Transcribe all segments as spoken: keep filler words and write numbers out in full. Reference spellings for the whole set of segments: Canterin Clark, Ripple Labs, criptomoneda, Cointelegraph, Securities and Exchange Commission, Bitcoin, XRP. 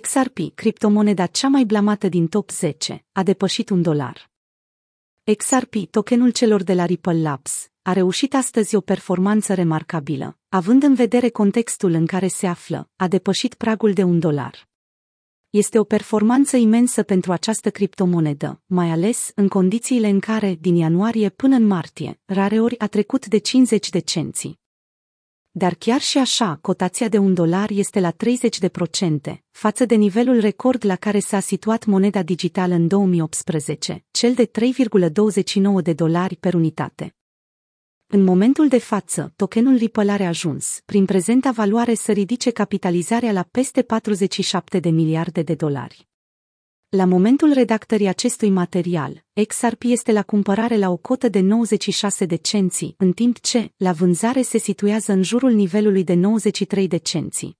X R P, criptomoneda cea mai blamată din top zece, a depășit un dolar. X R P, tokenul celor de la Ripple Labs, a reușit astăzi o performanță remarcabilă, având în vedere contextul în care se află, a depășit pragul de un dolar. Este o performanță imensă pentru această criptomonedă, mai ales în condițiile în care, din ianuarie până în martie, rareori a trecut de cincizeci de cenți. Dar chiar și așa, cotația de un dolar este la treizeci de procente, față de nivelul record la care s-a situat moneda digitală în două mii optsprezece, cel de trei virgulă douăzeci și nouă de dolari per unitate. În momentul de față, tokenul Ripple a ajuns, prin prezenta valoare, să ridice capitalizarea la peste patruzeci și șapte de miliarde de dolari. La momentul redactării acestui material, X R P este la cumpărare la o cotă de nouăzeci și șase de cenți, în timp ce, la vânzare, se situează în jurul nivelului de nouăzeci și trei de cenți.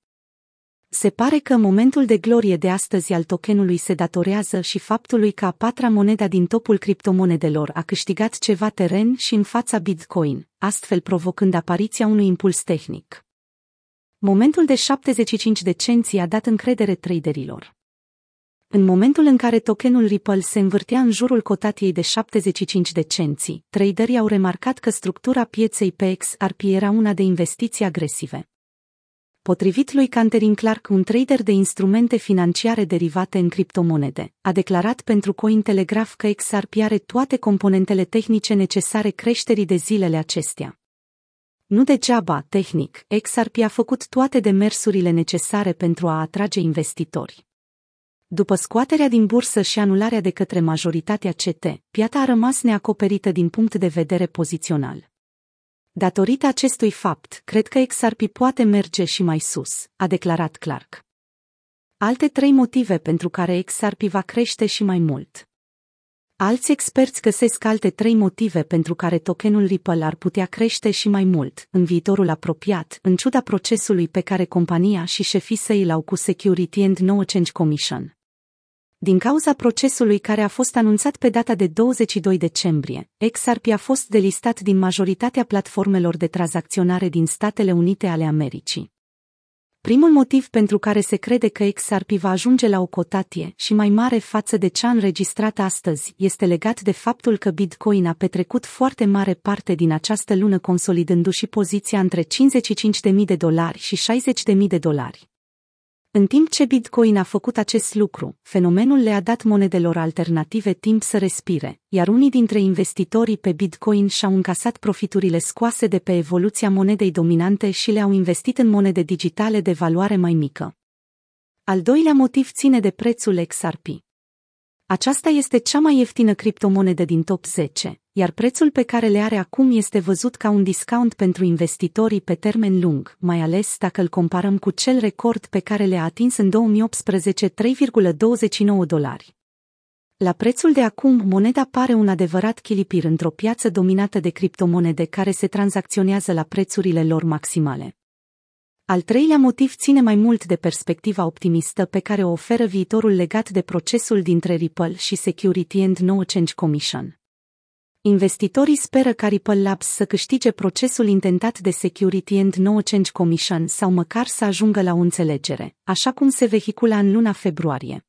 Se pare că momentul de glorie de astăzi al tokenului se datorează și faptului că a patra monedă din topul criptomonedelor a câștigat ceva teren și în fața Bitcoin, astfel provocând apariția unui impuls tehnic. Momentul de șaptezeci și cinci de cenți a dat încredere traderilor. În momentul în care tokenul Ripple se învârtea în jurul cotatiei de șaptezeci și cinci de cenți, traderii au remarcat că structura pieței pe X R P era una de investiții agresive. Potrivit lui Canterin Clark, un trader de instrumente financiare derivate în criptomonede, a declarat pentru Cointelegraph că X R P are toate componentele tehnice necesare creșterii de zilele acestea. Nu degeaba, tehnic, X R P a făcut toate demersurile necesare pentru a atrage investitori. După scoaterea din bursă și anularea de către majoritatea C T, piața a rămas neacoperită din punct de vedere pozițional. Datorită acestui fapt, cred că X R P poate merge și mai sus, a declarat Clark. Alte trei motive pentru care X R P va crește și mai mult. Alți experți găsesc alte trei motive pentru care tokenul Ripple ar putea crește și mai mult în viitorul apropiat, în ciuda procesului pe care compania și șefii săi l-au cu Securities and Exchange Commission. Din cauza procesului care a fost anunțat pe data de douăzeci și doi decembrie, X R P a fost delistat din majoritatea platformelor de tranzacționare din Statele Unite ale Americii. Primul motiv pentru care se crede că X R P va ajunge la o cotație și mai mare față de cea înregistrată astăzi este legat de faptul că Bitcoin a petrecut foarte mare parte din această lună consolidându-și poziția între cincizeci și cinci de mii de dolari și șaizeci de mii de dolari. În timp ce Bitcoin a făcut acest lucru, fenomenul le-a dat monedelor alternative timp să respire, iar unii dintre investitorii pe Bitcoin și-au încasat profiturile scoase de pe evoluția monedei dominante și le-au investit în monede digitale de valoare mai mică. Al doilea motiv ține de prețul X R P. Aceasta este cea mai ieftină criptomonedă din top zece, iar prețul pe care le are acum este văzut ca un discount pentru investitorii pe termen lung, mai ales dacă îl comparăm cu cel record pe care le-a atins în două mii optsprezece, trei virgulă douăzeci și nouă dolari. La prețul de acum, moneda pare un adevărat chilipir într-o piață dominată de criptomonede care se tranzacționează la prețurile lor maximale. Al treilea motiv ține mai mult de perspectiva optimistă pe care o oferă viitorul legat de procesul dintre Ripple și Securities and Exchange Commission. Investitorii speră ca Ripple Labs să câștige procesul intentat de Securities and Exchange Commission sau măcar să ajungă la o înțelegere, așa cum se vehicula în luna februarie.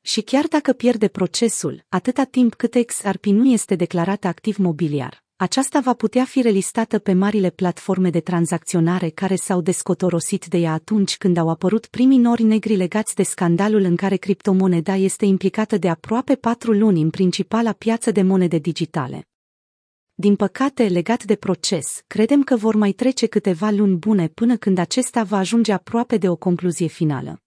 Și chiar dacă pierde procesul, atâta timp cât X R P nu este declarat activ mobiliar, aceasta va putea fi relistată pe marile platforme de tranzacționare care s-au descotorosit de ea atunci când au apărut primii nori negri legați de scandalul în care criptomoneda este implicată de aproape patru luni în principala piață de monede digitale. Din păcate, legat de proces, credem că vor mai trece câteva luni bune până când acesta va ajunge aproape de o concluzie finală.